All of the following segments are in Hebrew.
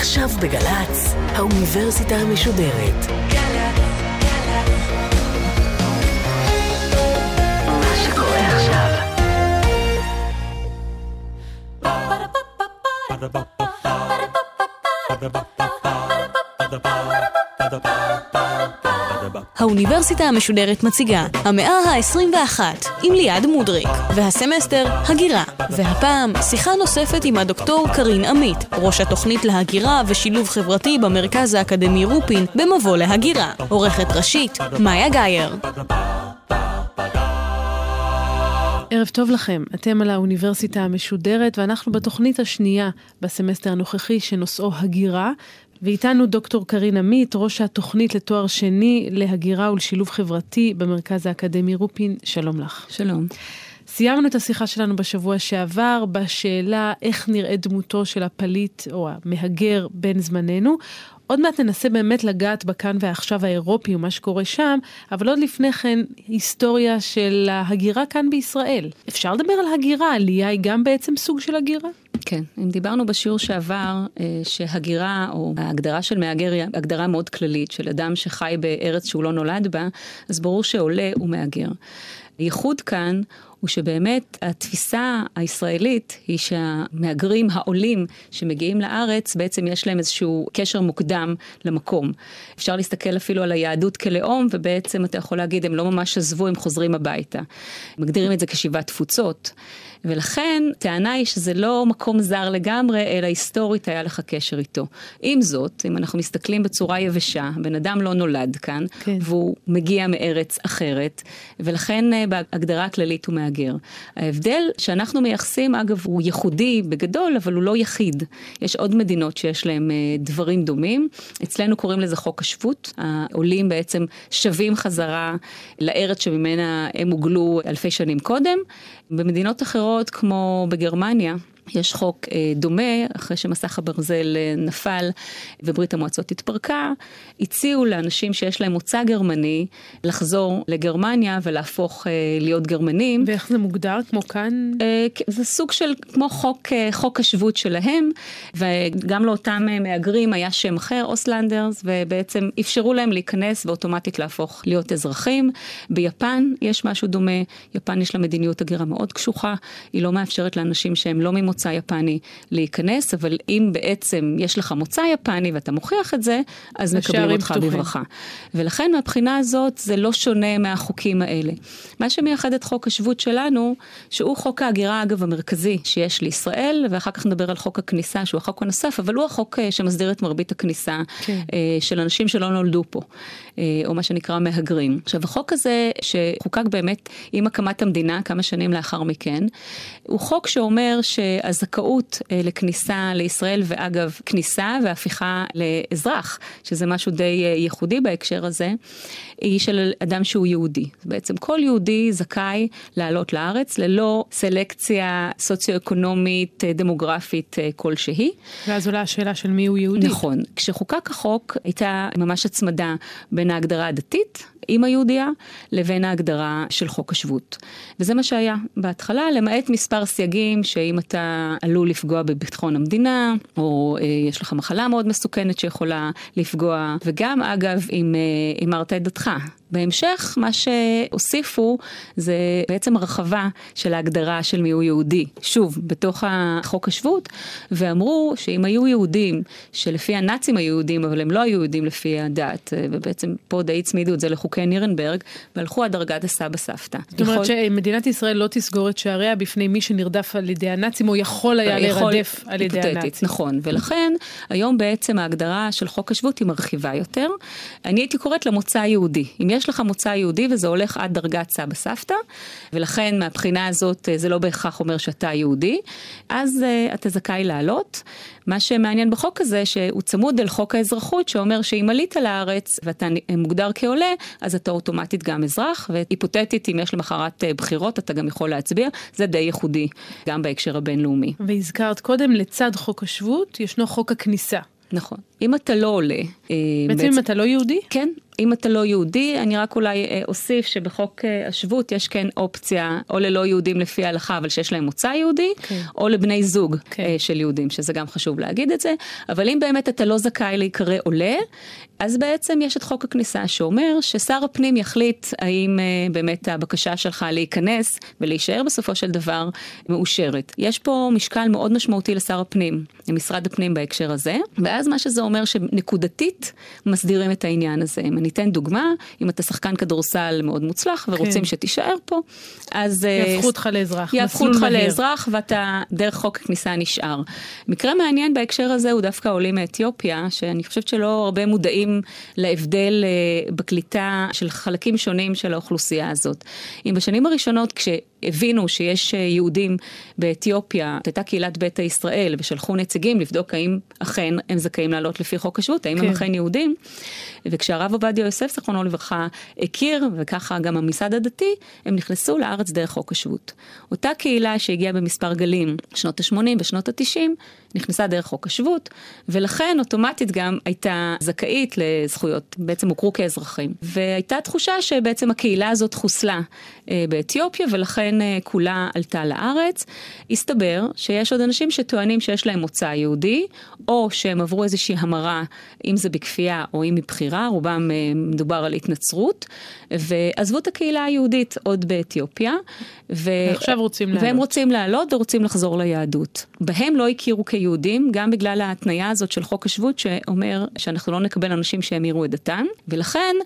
עכשיו בגלץ, האוניברסיטה המשודרת. גלץ, מה שקורה עכשיו. האוניברסיטה המשודרת מציגה המאה ה-21 עם ליעד מודריק והסמסטר הגירה, והפעם שיחה נוספת עם הדוקטור קארין אמית, ראש התוכנית להגירה ושילוב חברתי במרכז האקדמי רופין במבוא להגירה. עורכת ראשית מאיה גייר. ערב טוב לכם, אתם על האוניברסיטה המשודרת ואנחנו בתוכנית השנייה בסמסטר הנוכחי שנושאו הגירה, ואיתנו דוקטור קארין אמית, ראש התוכנית לתואר שני להגירה ולשילוב חברתי במרכז האקדמי רופין. שלום לך. שלום. סיימנו את השיחה שלנו בשבוע שעבר בשאלה איך נראה דמותו של הפליט או המהגר בן זמננו. עוד מעט ננסה באמת לגעת בכאן ועכשיו האירופי ומה שקורה שם, אבל עוד לפני כן היסטוריה של ההגירה כאן בישראל. אפשר לדבר על הגירה, עלייה היא גם בעצם סוג של הגירה? כן, אם דיברנו בשיעור שעבר שהגירה או ההגדרה של מהגר היא הגדרה מאוד כללית של אדם שחי בארץ שהוא לא נולד בה, אז ברור שעולה הוא מהגר. הייחוד כאן הוא שבאמת התפיסה הישראלית היא שהמהגרים העולים שמגיעים לארץ, בעצם יש להם איזשהו קשר מוקדם למקום. אפשר להסתכל אפילו על היהדות כלאום, ובעצם אתה יכול להגיד, הם לא ממש עזבו, הם חוזרים הביתה. מגדירים את זה כשבעת תפוצות. ולכן טענה היא שזה לא מקום זר לגמרי, אלא היסטורית היה לך קשר איתו. עם זאת, אם אנחנו מסתכלים בצורה יבשה, בן אדם לא נולד כאן, כן. והוא מגיע מארץ אחרת, ולכן בהגדרה הכללית הוא מהגר. ההבדל שאנחנו מייחסים, אגב, הוא ייחודי בגדול, אבל הוא לא יחיד. יש עוד מדינות שיש להם דברים דומים. אצלנו קוראים לזה חוק השבות. העולים בעצם שווים חזרה לארץ שממנה הם הוגלו אלפי שנים קודם. במדינות אחרות, כמו בגרמניה, יש חוק דומה, אחרי שמסך הברזל נפל וברית המועצות התפרקה, הציעו לאנשים שיש להם מוצא גרמני לחזור לגרמניה ולהפוך להיות גרמנים. ואיך זה מוגדר? כמו כאן? זה סוג של כמו חוק השבות שלהם, וגם לאותם מהגרים היה שם אחר, אוסלנדרס, ובעצם אפשרו להם להיכנס ואוטומטית להפוך להיות אזרחים. ביפן יש משהו דומה, יפן יש לה מדיניות הגירה מאוד קשוחה, היא לא מאפשרת לאנשים שהם לא ממוצא יפני להיכנס, אבל אם בעצם יש לך מוצא יפני ואתה מוכיח את זה, אז מקבלים אותך בברכה. ולכן מהבחינה הזאת זה לא שונה מהחוקים האלה. מה שמייחד את חוק השבות שלנו, שהוא חוק ההגירה אגב המרכזי שיש לישראל, ואחר כך נדבר על חוק הכניסה שהוא החוק הנוסף, אבל הוא החוק שמסדיר את מרבית הכניסה של אנשים שלא נולדו פה, או מה שנקרא מהגרים. עכשיו החוק הזה שחוקק באמת עם הקמת המדינה כמה שנים לאחר מכן, הוא חוק שאומר הזכאות לכניסה לישראל, ואגב, כניסה והפיכה לאזרח, שזה משהו די ייחודי בהקשר הזה, היא של אדם שהוא יהודי. בעצם כל יהודי זכאי לעלות לארץ, ללא סלקציה סוציו-אקונומית, דמוגרפית כלשהי. ואז עולה השאלה של מי הוא יהודי. נכון. כשחוקק החוק, הייתה ממש הצמדה בין ההגדרה הדתית, עם היהודיה, לבין ההגדרה של חוק השבות. וזה מה שהיה בהתחלה, למעט מספר סייגים, שאם אתה עלול לפגוע בביטחון המדינה, או יש לך מחלה מאוד מסוכנת שיכולה לפגוע, וגם אגב, אם אמרת את דתך. בהמשך, מה שהוסיפו זה בעצם הרחבה של ההגדרה של מי הוא יהודי, שוב, בתוך חוק השבות, ואמרו שאם היו יהודים, שלפי הנאצים היו יהודים, אבל הם לא היו יהודים לפי הדת, ובעצם פה די הצמידו את זה לחוקי נירנברג, והלכו הדרגת הסבא סבתא. זאת אומרת שמדינת ישראל לא תסגור את שעריה בפני מי שנרדף על ידי הנאצים, או יכול היה להירדף על ידי הנאצים. נכון, ולכן היום בעצם ההגדרה של חוק השבות היא מרחיבה יותר. אני הייתי קוראת למוצא היהודי. יש לך מוצא יהודי, וזה הולך עד דרגת סבא סבתא, ולכן מהבחינה הזאת זה לא בהכרח אומר שאתה יהודי, אז אתה זכאי לעלות. מה שמעניין בחוק הזה, שהוא צמוד אל חוק האזרחות, שאומר שאם עלית לארץ, ואתה מוגדר כעולה, אז אתה אוטומטית גם אזרח, והיפותטית, אם יש למחרת בחירות, אתה גם יכול להצביע, זה די ייחודי, גם בהקשר הבינלאומי. והזכרת קודם, לצד חוק השבות, ישנו חוק הכניסה. נכון. אם אתה לא עולה... בעצם אם אתה לא יהודי? כן. אם אתה לא יהודי, אני רק אולי אוסיף שבחוק השבות יש כן אופציה, או ללא יהודים לפי ההלכה, אבל שיש להם מוצא יהודי, או לבני זוג של יהודים, שזה גם חשוב להגיד את זה. אבל אם באמת אתה לא זכאי להיקרא עולה, אז בעצם יש את חוק הכניסה שאומר ששר הפנים יחליט האם באמת הבקשה שלך להיכנס ולהישאר בסופו של דבר מאושרת. יש פה משקל מאוד משמעותי לשר הפנים, למשרד הפנים בהקשר הזה, ואז מה שזה אומר שנקודתית מסדירים את העניין הזה. אני אתן דוגמה, אם אתה שחקן כדורסל מאוד מוצלח ורוצים שתישאר פה, אז יהפכו אותך לאזרח. יהפכו אותך לאזרח ואתה דרך חוק הכניסה נשאר. מקרה מעניין בהקשר הזה הוא דווקא עולים מאתיופיה, שאני חושבת שלא הרבה מודעים להבדל בקליטה של חלקים שונים של האוכלוסייה הזאת. אם בשנים הראשונות כשהבינו שיש יהודים באתיופיה, הייתה קהילת ביתא ישראל ושלחו נציגים לבדוק האם אכן הם זכאים לעלות לפי חוק השבות, האם הם אכן יהודים. וכשהרב עובדיה יוסף זכרונו לברכה הכיר, וככה גם הממסד הדתי, הם נכנסו לארץ דרך חוק השבות. אותה קהילה שהגיעה במספר גלים שנות ה-80 ושנות ה-90 נכנסה דרך חוק השבות, ולכן אוטומטית גם הייתה זכאית לזכויות, בעצם הוכרו כאזרחים. והייתה תחושה שבעצם הקהילה הזאת חוסלה באתיופיה, ולכן כולה עלתה לארץ. הסתבר שיש עוד אנשים שטוענים שיש להם מוצא יהודי, או שהם עברו איזושהי המרה, אם זה בכפייה או אם מבחירה, רובם מדובר על התנצרות, ועזבו את הקהילה היהודית עוד באתיופיה, והם רוצים לעלות ורוצים לחזור ליהדות. בהם לא הכירו כיהודים, גם בגלל ההתניה הזאת של חוק השבות, שאומר שאנחנו לא נקבל אנשים שהם יראו את דתן, ולכן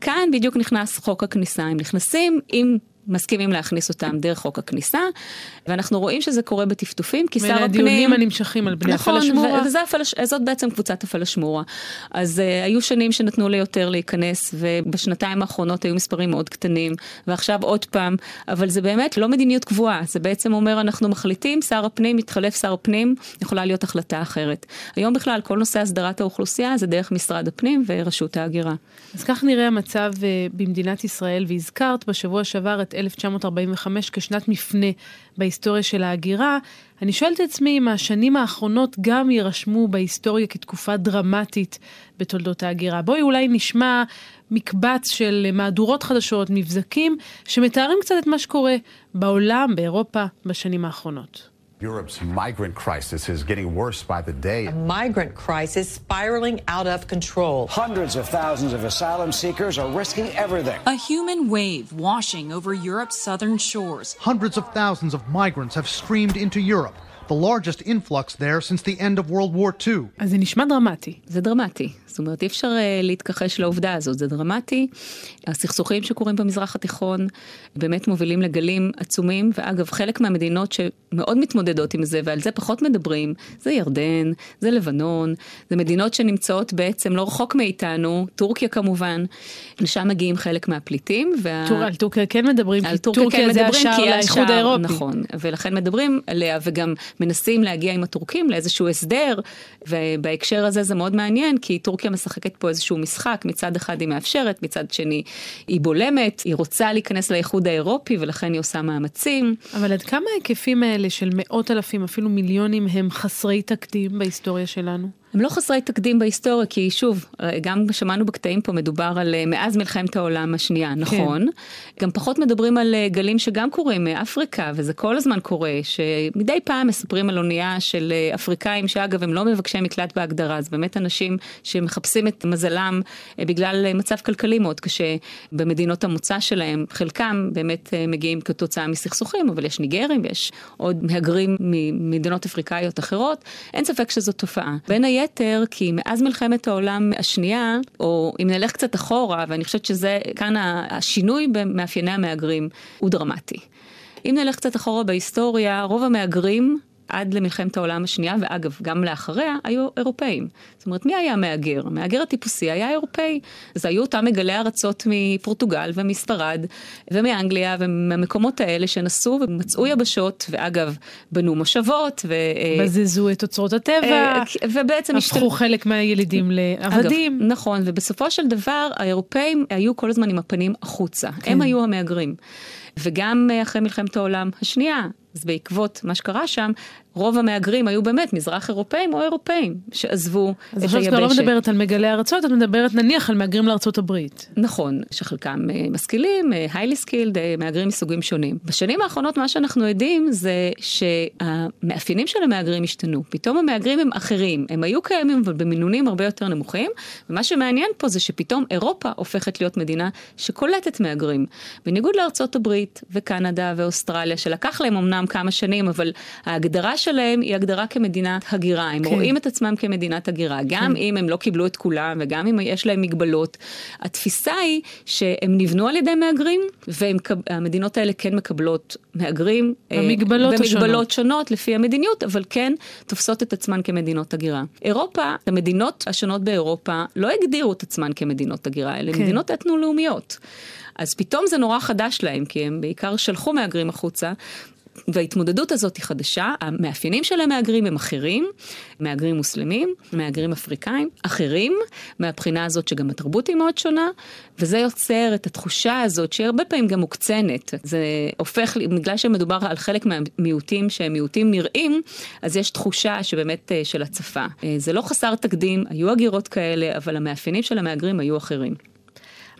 כאן בדיוק נכנס חוק הכניסה, הם נכנסים עם מסכימים להכניס אותם דרך חוק הכניסה, ואנחנו רואים שזה קורה בטפטופים, כי שר הפנים... הדיונים הנמשכים על בני נכון, הפלשמורה. וזאת בעצם קבוצת הפלשמורה. אז היו שנים שנתנו לי יותר להיכנס, ובשנתיים האחרונות היו מספרים מאוד קטנים, ועכשיו עוד פעם, אבל זה באמת לא מדיניות קבועה, זה בעצם אומר אנחנו מחליטים, שר הפנים, מתחלף שר הפנים, יכולה להיות החלטה אחרת. היום בכלל, כל נושא הסדרת האוכלוסייה, זה דרך משרד הפנים ורשות ההגירה. אז כך נראה המצב במדינת ישראל, והזכרת בשבוע שעבר 1945 כשנת מפנה בהיסטוריה של ההגירה. אני שואלת את עצמי אם השנים האחרונות גם יירשמו בהיסטוריה כתקופה דרמטית בתולדות ההגירה. בואי אולי נשמע מקבץ של מהדורות חדשות, מבזקים, שמתארים קצת את מה שקורה בעולם, באירופה, בשנים האחרונות. Europe's migrant crisis is getting worse by the day. A migrant crisis spiraling out of control. Hundreds of thousands of asylum seekers are risking everything. A human wave washing over Europe's southern shores. Hundreds of thousands of migrants have streamed into Europe. The largest influx there since the end of World War II. אז זה נשמע דרמטי. זה דרמטי. זאת אומרת, אי אפשר להתכחש לעובדה הזאת. זה דרמטי. הסכסוכים שקורים במזרח התיכון באמת מובילים לגלים עצומים, ואגב, חלק מהמדינות שמאוד מתמודדות עם זה, ועל זה פחות מדברים, זה ירדן, זה לבנון, זה מדינות שנמצאות בעצם לא רחוק מאיתנו, טורקיה כמובן, לשם מגיעים חלק מהפליטים. על טורקיה כן מדברים, כי טורקיה זה השאר לאיחוד האירופי. נכון, ולכן מדברים עליה וגם מנסים להגיע עם הטורקים לאיזשהו הסדר, ובהקשר הזה זה מאוד מעניין, כי טורקיה משחקת פה איזשהו משחק, מצד אחד היא מאפשרת, מצד שני היא בולמת, היא רוצה להיכנס לאיחוד האירופי, ולכן היא עושה מאמצים. אבל עד כמה ההיקפים האלה של מאות אלפים, אפילו מיליונים, הם חסרי תקדים בהיסטוריה שלנו? הם לא חסרי תקדים בהיסטוריה, כי שוב, גם שמענו בקטעים פה מדובר על מאז מלחמת העולם השנייה, נכון? גם פחות מדברים על גלים שגם קורים מאפריקה, וזה כל הזמן קורה, שמדי פעם מספרים על אונייה של אפריקאים, שאגב הם לא מבקשי מקלט בהגדרה, זה באמת אנשים שמחפשים את מזלם בגלל מצב כלכלי מאוד קשה במדינות המוצא שלהם, חלקם באמת מגיעים כתוצאה מסכסוכים, אבל יש ניגרים, ויש עוד מהגרים ממדינות אפריקאיות אחרות, אין ספק שזו תופעה. בין היתר, כי מאז מלחמת העולם השנייה, או אם נלך קצת אחורה, ואני חושבת שזה כאן השינוי במאפייני המאגרים הוא דרמטי. אם נלך קצת אחורה בהיסטוריה, רוב המאגרים עד למלחמת העולם השנייה, ואגב, גם לאחריה, היו אירופאים. זאת אומרת, מי היה מאגר? המאגר הטיפוסי היה אירופאי. אז היו אותם מגלי ארצות מפורטוגל ומספרד ומאנגליה ומהמקומות האלה שנסו ומצאו יבשות, ואגב, בנו מושבות. בזזו את אוצרות הטבע. ובעצם הפכו חלק מהילידים לעבדים. אגב, נכון, ובסופו של דבר, האירופאים היו כל הזמן עם הפנים החוצה. הם היו המאגרים. וגם אחרי מלחמת העולם השנייה, אז בעקבות מה שקרה שם, רוב המאגרים היו באמת מזרח אירופאים או אירופאים שעזבו את היבשת. אז עכשיו לא מדברת על מגלי ארצות, את מדברת נניח על מאגרים לארצות הברית. נכון, שחלקם משכילים, highly skilled, מאגרים מסוגים שונים. בשנים האחרונות מה שאנחנו עדים זה שהמאפיינים של המאגרים השתנו. פתאום המאגרים הם אחרים, הם היו קיימים אבל במינונים הרבה יותר נמוכים, ומה שמעניין פה זה שפתאום אירופה הופכת להיות מדינה שקולטת מאגרים. בניגוד לארצות הברית וקנדה ואוסטרליה, שלקח להם אמנם כמה שנים, אבל ההגדרה שלהם היא הגדרה כמדינת הגירה. הם רואים את עצמם כמדינת הגירה, גם אם הם לא קיבלו את כולם, וגם אם יש להם מגבלות. התפיסה היא שהם נבנו על ידי מאגרים, והמדינות האלה כן מקבלות מאגרים, במגבלות שונות לפי המדיניות, אבל כן תופסות את עצמן כמדינות הגירה. אירופה, המדינות השונות באירופה, לא הגדירו את עצמן כמדינות הגירה, אלא מדינות אתנו-לאומיות. אז פתאום זה נורא חדש להם, כי הם בעיקר שלחו מאגרים החוצה, וההתמודדות הזאת היא חדשה, המאפיינים של המאגרים הם אחרים, מאגרים מוסלמים, מאגרים אפריקאים, אחרים, מהבחינה הזאת שגם התרבות היא מאוד שונה, וזה יוצר את התחושה הזאת, שהרבה פעמים גם מוקצנת, זה הופך, בגלל שמדובר על חלק מהמיעוטים, שהם מיעוטים נראים, אז יש תחושה שבאמת של הצפה. זה לא חסר תקדים, היו הגירות כאלה, אבל המאפיינים של המאגרים היו אחרים.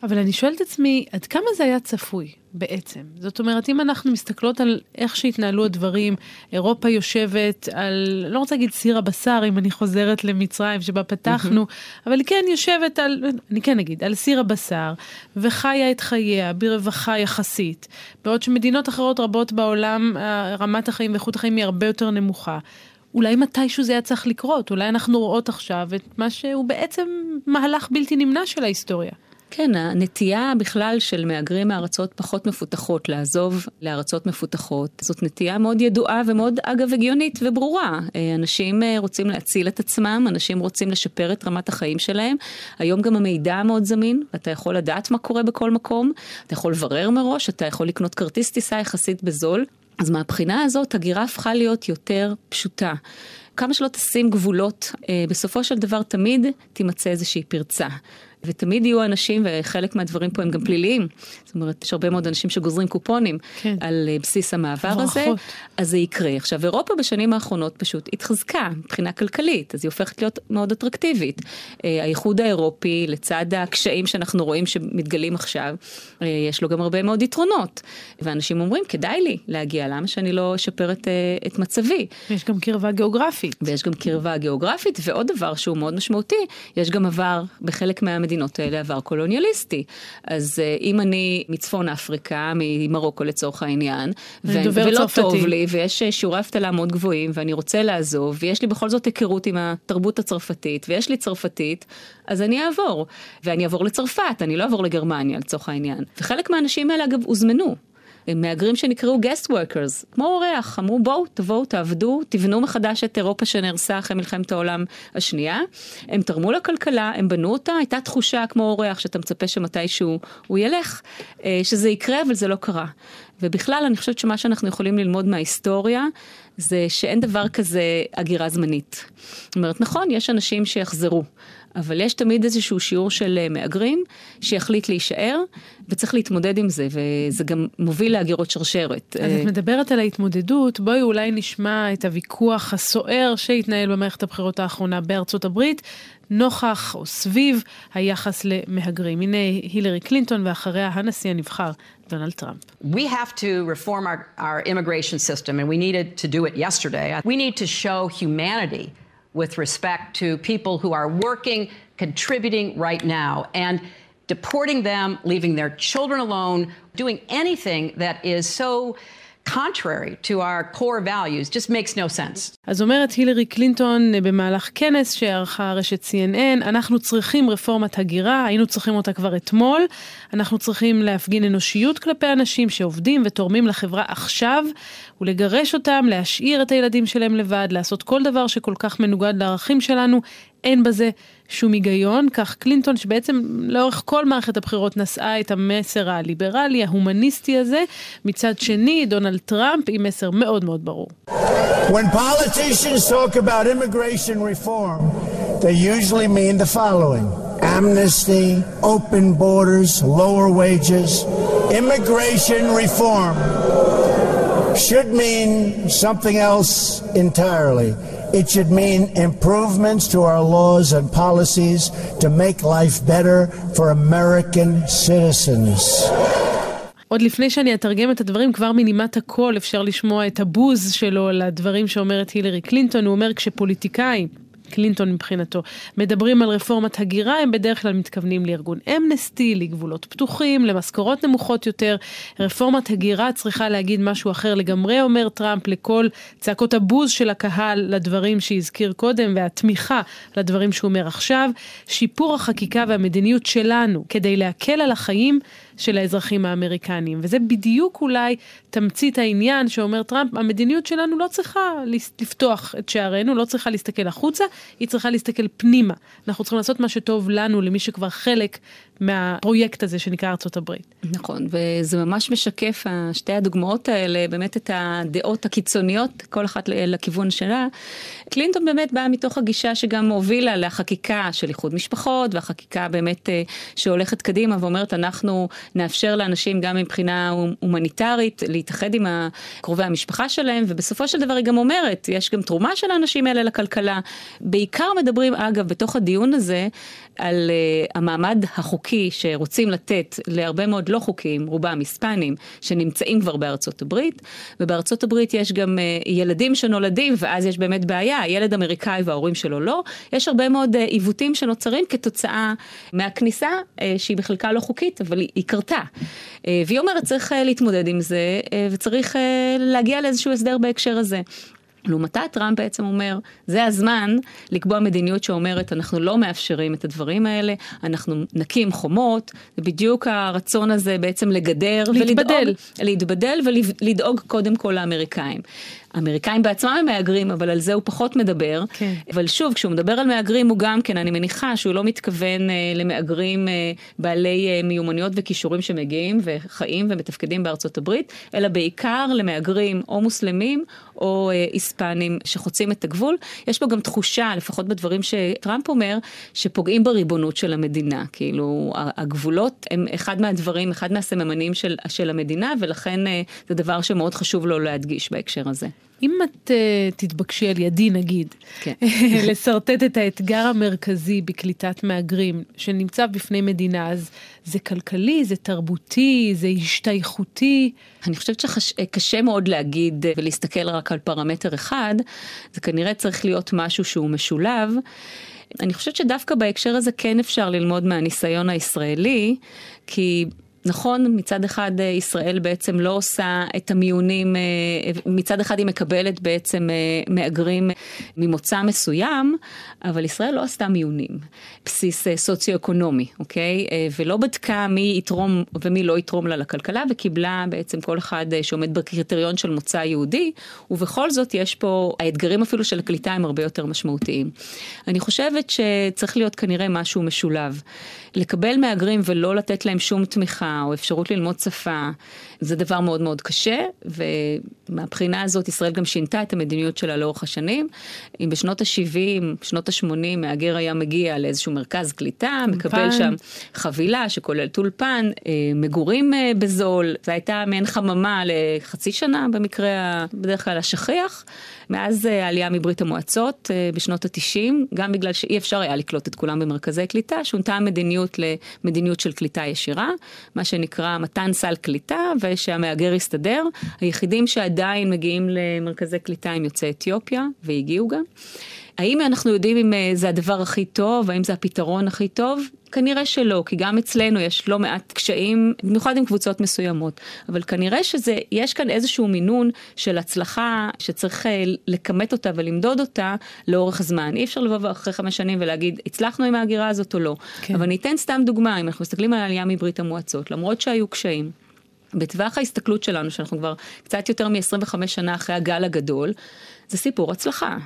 אבל אני שואלת עצמי, עד כמה זה היה צפוי בעצם? זאת אומרת, אם אנחנו מסתכלות על איך שהתנהלו הדברים, אירופה יושבת על, לא רוצה להגיד סיר הבשר, אם אני חוזרת למצרים שבה פתחנו, אבל כן יושבת על, אני כן אגיד, על סיר הבשר, וחיה את חייה ברווחה יחסית, בעוד שמדינות אחרות רבות בעולם, רמת החיים ואיכות החיים היא הרבה יותר נמוכה. אולי מתישהו זה היה צריך לקרות, אולי אנחנו רואות עכשיו את מה שהוא בעצם מהלך בלתי נמנע של ההיסטוריה. כן, הנטייה בכלל של מאגרים מארצות פחות מפותחות, לעזוב לארצות מפותחות, זאת נטייה מאוד ידועה ומאוד אגב הגיונית וברורה. אנשים רוצים להציל את עצמם, אנשים רוצים לשפר את רמת החיים שלהם. היום גם המידע מאוד זמין, אתה יכול לדעת מה קורה בכל מקום, אתה יכול לברר מראש, אתה יכול לקנות כרטיס טיסה יחסית בזול. אז מהבחינה הזאת, הגירה הפכה להיות יותר פשוטה. כמה שלא תשים גבולות, בסופו של דבר תמיד תימצא איזושהי פרצה. ותמיד יהיו אנשים, וחלק מהדברים פה הם גם פליליים, זאת אומרת, יש הרבה מאוד אנשים שגוזרים קופונים על בסיס המעבר הזה, אז זה יקרה. עכשיו, אירופה בשנים האחרונות פשוט התחזקה מבחינה כלכלית, אז היא הופכת להיות מאוד אטרקטיבית. האיחוד האירופי, לצד הקשיים שאנחנו רואים שמתגלים עכשיו, יש לו גם הרבה מאוד יתרונות, ואנשים אומרים, כדאי לי להגיע, למה שאני לא אשפר את מצבי. ויש גם קרבה גיאוגרפית. ויש גם קרבה גיאוגרפית, ועוד דבר שהוא מאוד משמעותי, יש גם עבר בחלק מהמדינות האלה עבר קולוניאליסטי. אז אם אני מצפון אפריקה, ממרוקו לצורך העניין, ולא טוב לי, ויש שיעורי אבטלה מאוד גבוהים, ואני רוצה לעזוב, ויש לי בכל זאת היכרות עם התרבות הצרפתית, ויש לי צרפתית, אז אני אעבור. ואני אעבור לצרפת, אני לא אעבור לגרמניה לצורך העניין. וחלק מהאנשים האלה אגב הוזמנו. מהגרים שנקראו guest workers, כמו אורח, אמרו בואו, תבואו, תעבדו, תבנו מחדש את אירופה שנהרסה אחרי מלחמת העולם השנייה, הם תרמו לכלכלה, הם בנו אותה, הייתה תחושה כמו אורח שאתה מצפה שמתישהו הוא ילך, שזה יקרה, אבל זה לא קרה. ובכלל אני חושבת שמה שאנחנו יכולים ללמוד מההיסטוריה, זה שאין דבר כזה הגירה זמנית. זאת אומרת, נכון, יש אנשים שיחזרו, אבל יש תמיד איזשהו שיעור של מאגרים, שיחליט להישאר, וצריך להתמודד עם זה, וזה גם מוביל להגירות שרשרת. אז את מדברת על ההתמודדות, בואי אולי נשמע את הוויכוח הסוער, שהתנהל במערכת הבחירות האחרונה בארצות הברית, נוכח או סביב היחס למהגרים. הנה הילרי קלינטון, ואחריה הנשיא הנבחר, Donald Trump. We have to reform our immigration system, and we needed to do it yesterday. We need to show humanity with respect to people who are working, contributing right now, and deporting them, leaving their children alone, doing anything that is so contrary to our core values just makes no sense. אז אומרת הילרי קלינטון במהלך כנס שערכה רשת CNN, אנחנו צריכים רפורמת הגירה, היינו צריכים אותה כבר אתמול, אנחנו צריכים להפגין אנושיות כלפי אנשים שעובדים ותורמים לחברה עכשיו, ולגרש אותם, להשאיר את הילדים שלהם לבד, לעשות כל דבר שכל כך מנוגד לערכים שלנו, אין בזה שום היגיון, כך קלינטון שבעצם לאורך כל מערכת הבחירות נשאה את המסר הליברלי, ההומניסטי הזה, מצד שני דונלד טראמפ עם מסר מאוד מאוד ברור. When politicians talk about immigration reform, they usually mean the following: amnesty, open borders, lower wages. Immigration reform should mean something else entirely. It should mean improvements to our laws and policies to make life better for American citizens. עוד לפני שאני אתרגם את הדברים, כבר מנימת הכל אפשר לשמוע את הבוז שלו לדברים שאומרת הילרי קלינטון. הוא אומר כשפוליטיקאים, קלינטון מבחינתו, מדברים על רפורמת הגירה, הם בדרך כלל מתכוונים לארגון אמנסטי, לגבולות פתוחים, למשכורות נמוכות יותר. רפורמת הגירה צריכה להגיד משהו אחר לגמרי, אומר טראמפ, לכל צעקות הבוז של הקהל לדברים שהזכיר קודם, והתמיכה לדברים שהוא אומר עכשיו. שיפור החקיקה והמדיניות שלנו, כדי להקל על החיים של האזרחים האמריקנים. וזה בדיוק אולי תמצית העניין שאומר טראמפ, המדיניות שלנו לא צריכה לפתוח את שערינו, לא צריכה להסתכל החוצה, היא צריכה להסתכל פנימה. אנחנו צריכים לעשות מה שטוב לנו, למי שכבר חלק מהפרויקט הזה שנקרא ארצות הברית. נכון, וזה ממש משקף, שתי הדוגמאות האלה, באמת את הדעות הקיצוניות, כל אחת לכיוון שלה. קלינטון באמת באה מתוך הגישה שגם הובילה לחקיקה של איחוד משפחות, והחקיקה באמת שהולכת קדימה ואומרת, אנחנו נאפשר לאנשים גם מבחינה הומניטרית להתאחד עם קרובי המשפחה שלהם, ובסופו של דבר היא גם אומרת, יש גם תרומה של האנשים האלה לכלכלה. בעיקר מדברים, אגב, בתוך הדיון הזה, על המעמד החוקי שרוצים לתת להרבה מאוד לא חוקיים, רובם היספנים, שנמצאים כבר בארצות הברית, ובארצות הברית יש גם ילדים שנולדים, ואז יש באמת בעיה, ילד אמריקאי וההורים שלו לא, יש הרבה מאוד עיוותים שנוצרים כתוצאה מהכניסה, שהיא בחלקה לא חוקית, אבל היא קרתה. והיא אומרת, צריך להתמודד עם זה, וצריך להגיע לאיזשהו הסדר בהקשר הזה. לעומתה, טראמפ בעצם אומר, זה הזמן לקבוע מדיניות שאומרת, אנחנו לא מאפשרים את הדברים האלה, אנחנו נקים חומות, ובדיוק הרצון הזה בעצם לגדר, להתבדל ולדאוג קודם כל לאמריקאים. אמריקאים בעצמם הם מאגרים, אבל על זה הוא פחות מדבר. אבל שוב, כשהוא מדבר על מאגרים, הוא גם כן, אני מניחה שהוא לא מתכוון למאגרים בעלי מיומנויות וכישורים שמגיעים וחיים ומתפקדים בארצות הברית, אלא בעיקר למאגרים או מוסלמים או היספנים שחוצים את הגבול. יש פה גם תחושה, לפחות בדברים שטראמפ אומר, שפוגעים בריבונות של המדינה. כאילו, הגבולות הם אחד מהדברים, אחד מהסממנים של המדינה, ולכן זה דבר שמאוד חשוב לו להדגיש בהקשר הזה. אם את תתבקשי על ידי, נגיד, לסרטט את האתגר המרכזי בקליטת מאגרים שנמצא בפני מדינה, אז זה כלכלי, זה תרבותי, זה השתייכותי. אני חושבת שקשה מאוד להגיד ולהסתכל רק על פרמטר אחד, זה כנראה צריך להיות משהו שהוא משולב. אני חושבת שדווקא בהקשר הזה כן אפשר ללמוד מהניסיון הישראלי, כי נכון, מצד אחד ישראל בעצם לא עושה את המיונים, מצד אחד היא מקבלת בעצם מאגרים ממוצא מסוים, אבל ישראל לא עשתה מיונים, בסיס סוציו-אקונומי, אוקיי? ולא בדקה מי יתרום ומי לא יתרום לה לכלכלה, וקיבלה בעצם כל אחד שעומד בקריטריון של מוצא יהודי, ובכל זאת יש פה, האתגרים אפילו של הקליטה הם הרבה יותר משמעותיים. אני חושבת שצריך להיות כנראה משהו משולב. לקבל מאגרים ולא לתת להם שום תמיכה, או אפשרות ללמוד שפה, זה דבר מאוד מאוד קשה, ומהבחינה הזאת ישראל גם שינתה את המדיניות שלה לאורך השנים. אם בשנות ה-70, שנות ה-80, מהגר היה מגיע לאיזשהו מרכז קליטה, מקבל שם חבילה שכוללת אולפן, מגורים בזול, זה הייתה מעין חממה לחצי שנה במקרה, בדרך כלל השכיח, מאז העלייה מברית המועצות בשנות ה-90, גם בגלל שאי אפשר היה לקלוט את כולם במרכזי קליטה, שונתה המדיניות למדיניות של קליטה ישירה, מה שנקרא מתן סל קליטה, ושהמאגר הסתדר. היחידים שעדיין מגיעים למרכזי קליטה הם יוצאי אתיופיה, והגיעו גם. האם אנחנו יודעים אם זה הדבר הכי טוב, האם זה הפתרון הכי טוב? כנראה שלא, כי גם אצלנו יש לא מעט קשיים, במיוחד עם קבוצות מסוימות. אבל כנראה שזה, יש כאן איזשהו מינון של הצלחה, שצריך לקמת אותה ולמדוד אותה לאורך הזמן. אי אפשר לבוא אחרי 5 שנים ולהגיד, הצלחנו עם ההגירה הזאת או לא. כן. אבל ניתן סתם דוגמה, אם אנחנו מסתכלים על העלייה מברית המועצות, למרות שהיו קשיים, בטווח ההסתכלות שלנו, שאנחנו כבר קצת יותר מ-25 שנה אחרי הגל הגדול, זה סיפור הצלחה.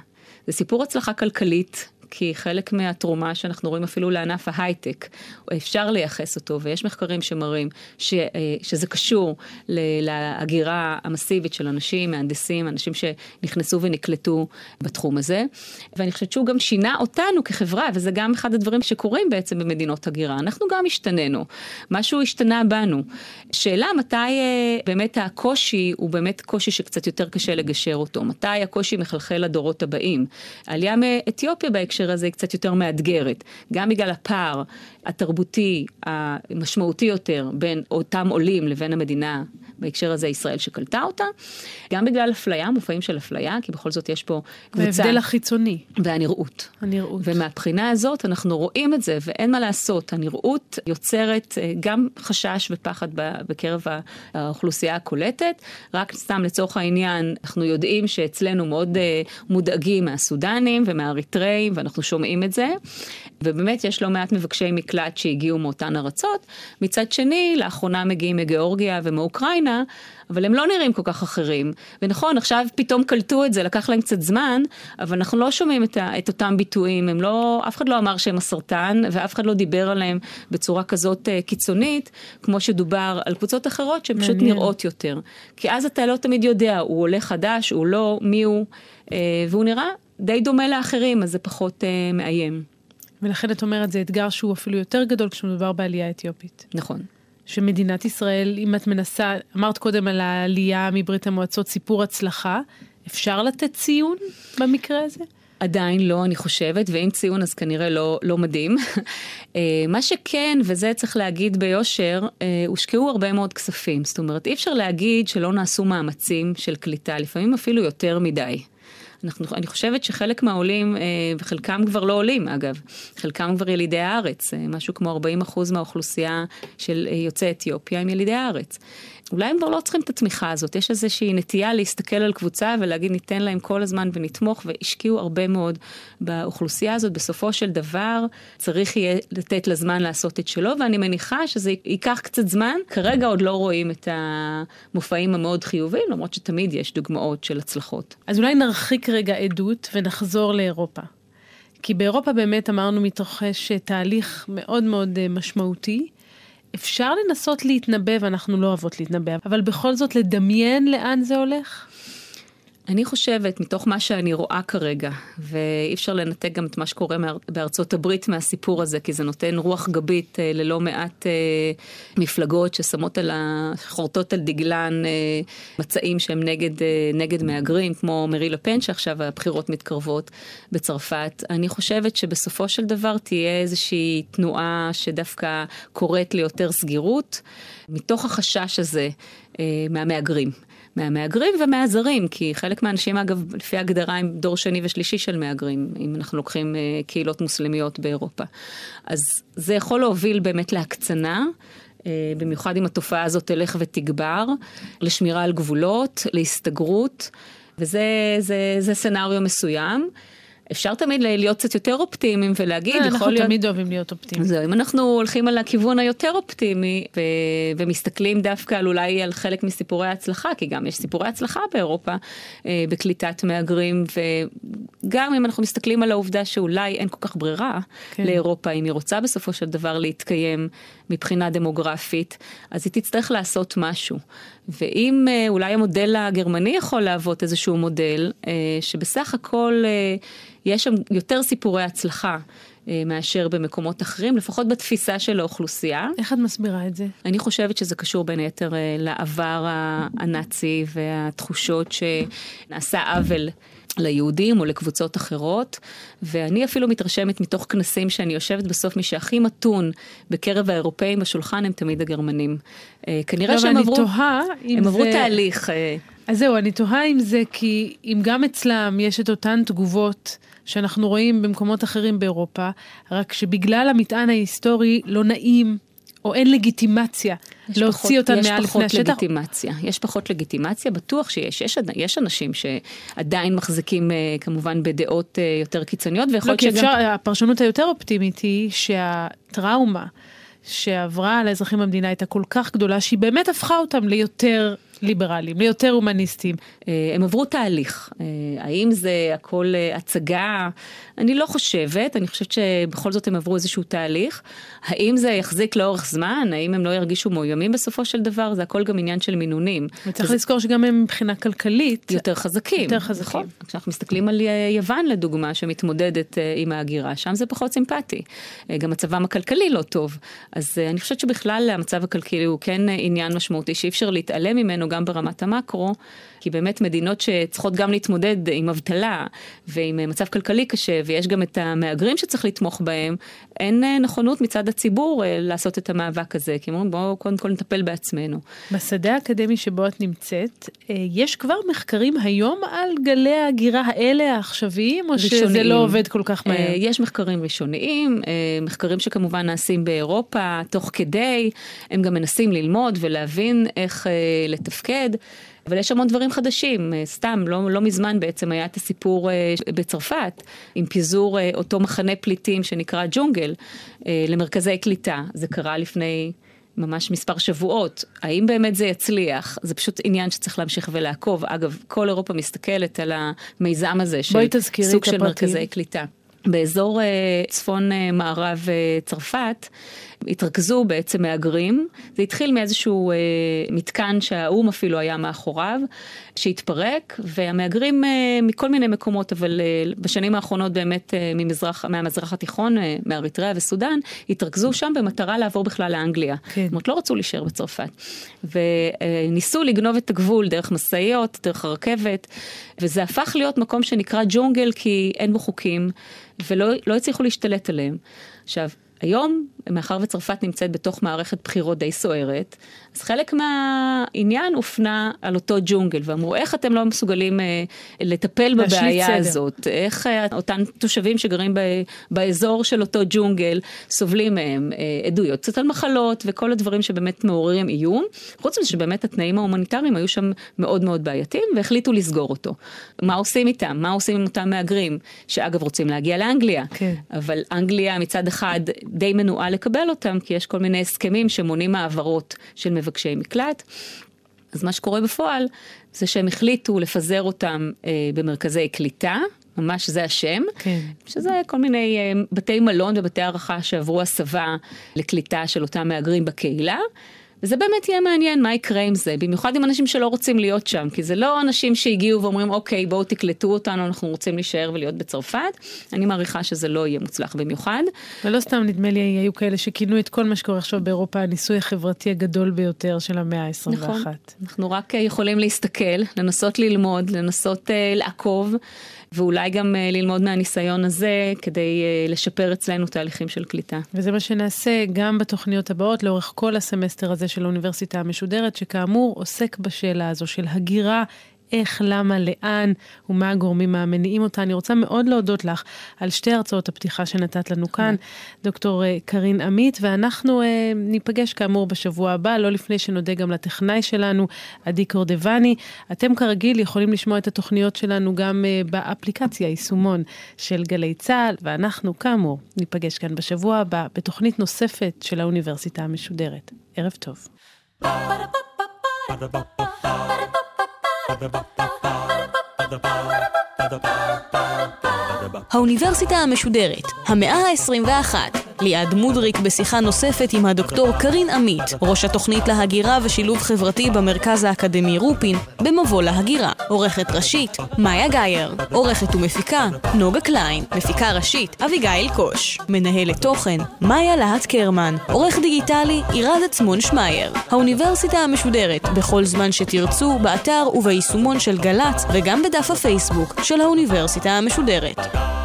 זה סיפור הצלחה כלכלית, כי חלק מהתרומה שאנחנו רואים אפילו לענף ההייטק, אפשר לייחס אותו, ויש מחקרים שמראים שזה קשור להגירה המסיבית של אנשים, מהנדסים, אנשים שנכנסו ונקלטו בתחום הזה, ואני חושבת שהוא גם שינה אותנו כחברה, וזה גם אחד הדברים שקורים בעצם במדינות הגירה. אנחנו גם השתננו, משהו השתנה בנו. שאלה מתי באמת הקושי הוא באמת קושי שקצת יותר קשה לגשר אותו, מתי הקושי מחלחל לדורות הבאים. העלייה מאתיופיה בהקשר הזה היא קצת יותר מאתגרת, גם בגלל הפער התרבותי המשמעותי יותר בין אותם עולים לבין המדינה, בהקשר הזה ישראל שקלטה אותה, גם בגלל אפליה, מופעים של אפליה, כי בכל זאת יש פה קבוצה. והבדל החיצוני. והנראות. הנראות. ומהבחינה הזאת אנחנו רואים את זה, ואין מה לעשות, הנראות יוצרת גם חשש ופחד בקרב האוכלוסייה הקולטת, רק סתם לצורך העניין, אנחנו יודעים שאצלנו מאוד מודאגים מהסודנים ומהאריטראים, ואנחנו שומעים את זה, ובאמת יש לא מעט מבקשי מקלט שהגיעו מאותן ארצות, מצד שני, לאחרונה מגיעים מגיאורגיה ומאוקראינה, אבל הם לא נראים כל כך אחרים. ונכון, עכשיו פתאום קלטו את זה, לקח להם קצת זמן, אבל אנחנו לא שומעים את אותם ביטויים, הם לא, אף אחד לא אמר שהם הסרטן, ואף אחד לא דיבר עליהם בצורה כזאת קיצונית, כמו שדובר על קבוצות אחרות, שהן פשוט נראות יותר. כי אז אתה לא תמיד יודע, הוא עולה חדש, הוא לא, מי הוא, והוא נראה די דומה לאחרים, אז זה פחות מאיים. ולכן את אומרת, זה אתגר שהוא אפילו יותר גדול, כשמדובר בעלייה האתיופית. נכון. שמדינת ישראל, אם את מנסה, אמרת קודם על העלייה מברית המועצות, סיפור הצלחה, אפשר לתת ציון במקרה הזה? עדיין לא, אני חושבת, ואם ציון אז כנראה לא מדהים. מה שכן, וזה צריך להגיד ביושר, הושקעו הרבה מאוד כספים. זאת אומרת, אי אפשר להגיד שלא נעשו מאמצים של קליטה, לפעמים אפילו יותר מדי. אני חושבת שחלק מהעולים, וחלקם כבר לא עולים אגב, חלקם כבר ילידי הארץ, משהו כמו 40% מהאוכלוסייה של יוצאי אתיופיה הם ילידי הארץ. אולי הם כבר לא צריכים את התמיכה הזאת, יש איזושהי נטייה להסתכל על קבוצה ולהגיד ניתן להם כל הזמן ונתמוך, והשקיעו הרבה מאוד באוכלוסייה הזאת, בסופו של דבר צריך יהיה לתת לזמן לעשות את שלו, ואני מניחה שזה ייקח קצת זמן, כרגע עוד לא רואים את המופעים המאוד חיוביים, למרות שתמיד יש דוגמאות של הצלחות. אז אולי נרחיק רגע עדות ונחזור לאירופה, כי באירופה באמת אמרנו מתרחש תהליך מאוד מאוד משמעותי, אפשר לנסות להתנבא, ואנחנו לא אוהבות להתנבא, אבל בכל זאת לדמיין לאן זה הולך? אני חושבת, מתוך מה שאני רואה כרגע, ואי אפשר לנתק גם את מה שקורה בארצות הברית מהסיפור הזה, כי זה נותן רוח גבית ללא מעט מפלגות ששמות על החורטות על דגלן מצעים שהם נגד מאגרים, כמו מרי לפן, שעכשיו הבחירות מתקרבות בצרפת. אני חושבת שבסופו של דבר תהיה איזושהי תנועה שדווקא קוראת ליותר סגירות, מתוך החשש הזה מהמאגרים. מהמאגרים ומהזרים, כי חלק מהאנשים, אגב, לפי הגדרה, הם דור שני ושלישי של מאגרים, אם אנחנו לוקחים קהילות מוסלמיות באירופה. אז זה יכול להוביל באמת להקצנה, במיוחד אם התופעה הזאת תלך ותגבר, לשמירה על גבולות, להסתגרות, וזה סנריו מסוים. אפשר תמיד להיות קצת יותר אופטימיים ולהגיד, יכול להיות... אנחנו תמיד אוהבים להיות אופטימיים. זהו, אם אנחנו הולכים על הכיוון היותר אופטימי, ומסתכלים דווקא על אולי על חלק מסיפורי ההצלחה, כי גם יש סיפורי הצלחה באירופה, בקליטת מאגרים, וגם אם אנחנו מסתכלים על העובדה שאולי אין כל כך ברירה לאירופה, אם היא רוצה בסופו של דבר להתקיים מבחינה דמוגרפית, אז היא תצטרך לעשות משהו. ואם אולי המודל הגרמני יכול להוות איזשהו מודל, שבסך הכל... יש שם יותר סיפורי הצלחה מאשר במקומות אחרים, לפחות בתפיסה של האוכלוסייה. איך את מסבירה את זה? אני חושבת שזה קשור בין היתר לעבר הנאצי והתחושות שנעשה עוול ליהודים או לקבוצות אחרות, ואני אפילו מתרשמת מתוך כנסים שאני יושבת בסוף, מי שהכי מתון בקרב האירופאים בשולחן הם תמיד הגרמנים. כנראה שהם עברו תהליך... אז זהו, אני תוהה עם זה, כי אם גם אצלם יש את אותן תגובות שאנחנו רואים במקומות אחרים באירופה, רק שבגלל המטען ההיסטורי לא נעים, או אין לגיטימציה להוציא אותה מעל לפני השטח. יש פחות לגיטימציה, בטוח שיש. יש אנשים שעדיין מחזיקים כמובן בדעות יותר קיצוניות, ויכול להיות שגם... הפרשנות היותר אופטימית היא שהטראומה שעברה על האזרחים במדינה הייתה כל כך גדולה, שהיא באמת הפכה אותם ליותר ליברליים, ליותר הומניסטיים. הם עברו תהליך. האם זה הכל הצגה? אני לא חושבת, אני חושבת שבכל זאת הם עברו איזשהו תהליך. האם זה יחזיק לאורך זמן? האם הם לא ירגישו מאוימים בסופו של דבר? זה הכל גם עניין של מינונים. וצריך לזכור שגם הם מבחינה כלכלית יותר חזקים. יותר חזקים. כשאנחנו מסתכלים על יוון לדוגמה, שמתמודדת עם ההגירה, שם זה פחות סימפטי. גם מצבם הכלכלי לא טוב. אז אני חושבת שבכלל המצב הכלכלי הוא כן עניין משמעותי שאי אפשר להתעלם ממנו גם ברמת המקרו, כי באמת מדינות שצריכות גם להתמודד עם אבטלה ועם מצב כלכלי קשה, ויש גם את המאגרים שצריך לתמוך בהם, אין נכונות מצד הציבור לעשות את המאבק הזה, כי אומרים בואו קודם כל נטפל בעצמנו. בשדה האקדמי שבו את נמצאת, יש כבר מחקרים היום על גלי ההגירה האלה העכשוויים, או שזה לא עובד כל כך מהר? יש מחקרים ראשוניים, מחקרים שכמובן נעשים באירופה תוך כדי, הם גם מנסים ללמוד ולהבין איך לתפקד, אבל יש המון דברים חדשים, סתם, לא מזמן בעצם היה את הסיפור בצרפת, עם פיזור אותו מחנה פליטים שנקרא ג'ונגל, למרכזי קליטה, זה קרה לפני ממש מספר שבועות, האם באמת זה יצליח? זה פשוט עניין שצריך להמשיך ולעקוב, אגב, כל אירופה מסתכלת על המיזם הזה, של סוג של מרכזי קליטה. באזור צפון מערב צרפת, התרכזו בעצם מאגרים. זה התחיל מאיזשהו מתקן שהאום אפילו היה מאחוריו, שהתפרק, והמאגרים מכל מיני מקומות, אבל בשנים האחרונות באמת מהמזרח התיכון, מאריתריאה וסודן, התרכזו שם במטרה לעבור בכלל לאנגליה. זאת אומרת, לא רצו להישאר בצרפת. וניסו לגנוב את הגבול דרך מסעיות, דרך הרכבת, וזה הפך להיות מקום שנקרא ג'ונגל, כי אין בו חוקים, ולא הצליחו להשתלט עליהם. עכשיו, היום, מאחר וצרפת נמצאת בתוך מערכת בחירות די סוערת, אז חלק מהעניין הופנה על אותו ג'ונגל, ואמרו, איך אתם לא מסוגלים לטפל בבעיה הזאת? איך אותן תושבים שגרים באזור של אותו ג'ונגל סובלים מהם עדויות, קצת על מחלות וכל הדברים שבאמת מעוררים איום, חוץ מזה שבאמת התנאים ההומניטריים היו שם מאוד מאוד בעייתיים, והחליטו לסגור אותו. מה עושים איתם? מה עושים עם אותם מהגרים, שאגב רוצים להגיע לאנגליה? אבל אנגליה מצד אחד די מנועה לקבל אותם, כי יש כל מיני הסכמים שמונים העברות של מבקשי מקלט. אז מה שקורה בפועל, זה שהם החליטו לפזר אותם במרכזי קליטה, ממש זה השם, כן. שזה כל מיני בתי מלון ובתי ערכה שעברו הסבה לקליטה של אותם מהגרים בקהילה, וזה באמת יהיה מעניין מה יקרה עם זה, במיוחד עם אנשים שלא רוצים להיות שם, כי זה לא אנשים שהגיעו ואומרים, אוקיי, בואו תקלטו אותנו, אנחנו רוצים להישאר ולהיות בצרפת. אני מעריכה שזה לא יהיה מוצלח במיוחד. ולא סתם, נדמה לי, היו כאלה שכינו את כל מה שקורה עכשיו באירופה, הניסוי החברתי הגדול ביותר של המאה ה-21. נכון, אנחנו רק יכולים להסתכל, לנסות ללמוד, לנסות לעקוב, ואולי גם ללמוד מהניסיון הזה, כדי לשפר אצלנו תהליכים של קליטה. וזה מה שנעשה גם בתוכניות הבאות, לאורך כל הסמסטר הזה של האוניברסיטה המשודרת, שכאמור עוסק בשאלה הזו של הגירה, איך, למה, לאן, ומה הגורמים המניעים אותה. אני רוצה מאוד להודות לך על שתי הרצאות הפתיחה שנתת לנו כאן, דוקטור קארין עמית, ואנחנו ניפגש כאמור בשבוע הבא, לא לפני שנודה גם לטכנאי שלנו, עדי קורדבני. אתם כרגיל יכולים לשמוע את התוכניות שלנו גם באפליקציה, יישומון של גלי צהל, ואנחנו כאמור ניפגש כאן בשבוע הבא, בתוכנית נוספת של האוניברסיטה המשודרת. ערב טוב. האוניברסיטה המשודרת, המאה ה-21, ליעד מודריק בשיחה נוספת עם הדוקטור קארין עמית, ראש התוכנית להגירה ושילוב חברתי במרכז האקדמי רופין, במבוא להגירה. עורכת ראשית, מאיה גייר. עורכת ומפיקה, נוגה קליין. מפיקה ראשית, אביגיל קוש. מנהלת תוכן, מאיה להט-קרמן. עורך דיגיטלי, עירד עצמון שמייר. האוניברסיטה המשודרת, בכל זמן שתרצו, באתר וביישומון של גל"צ, וגם בדף הפייסבוק של האוניברסיטה המשודרת.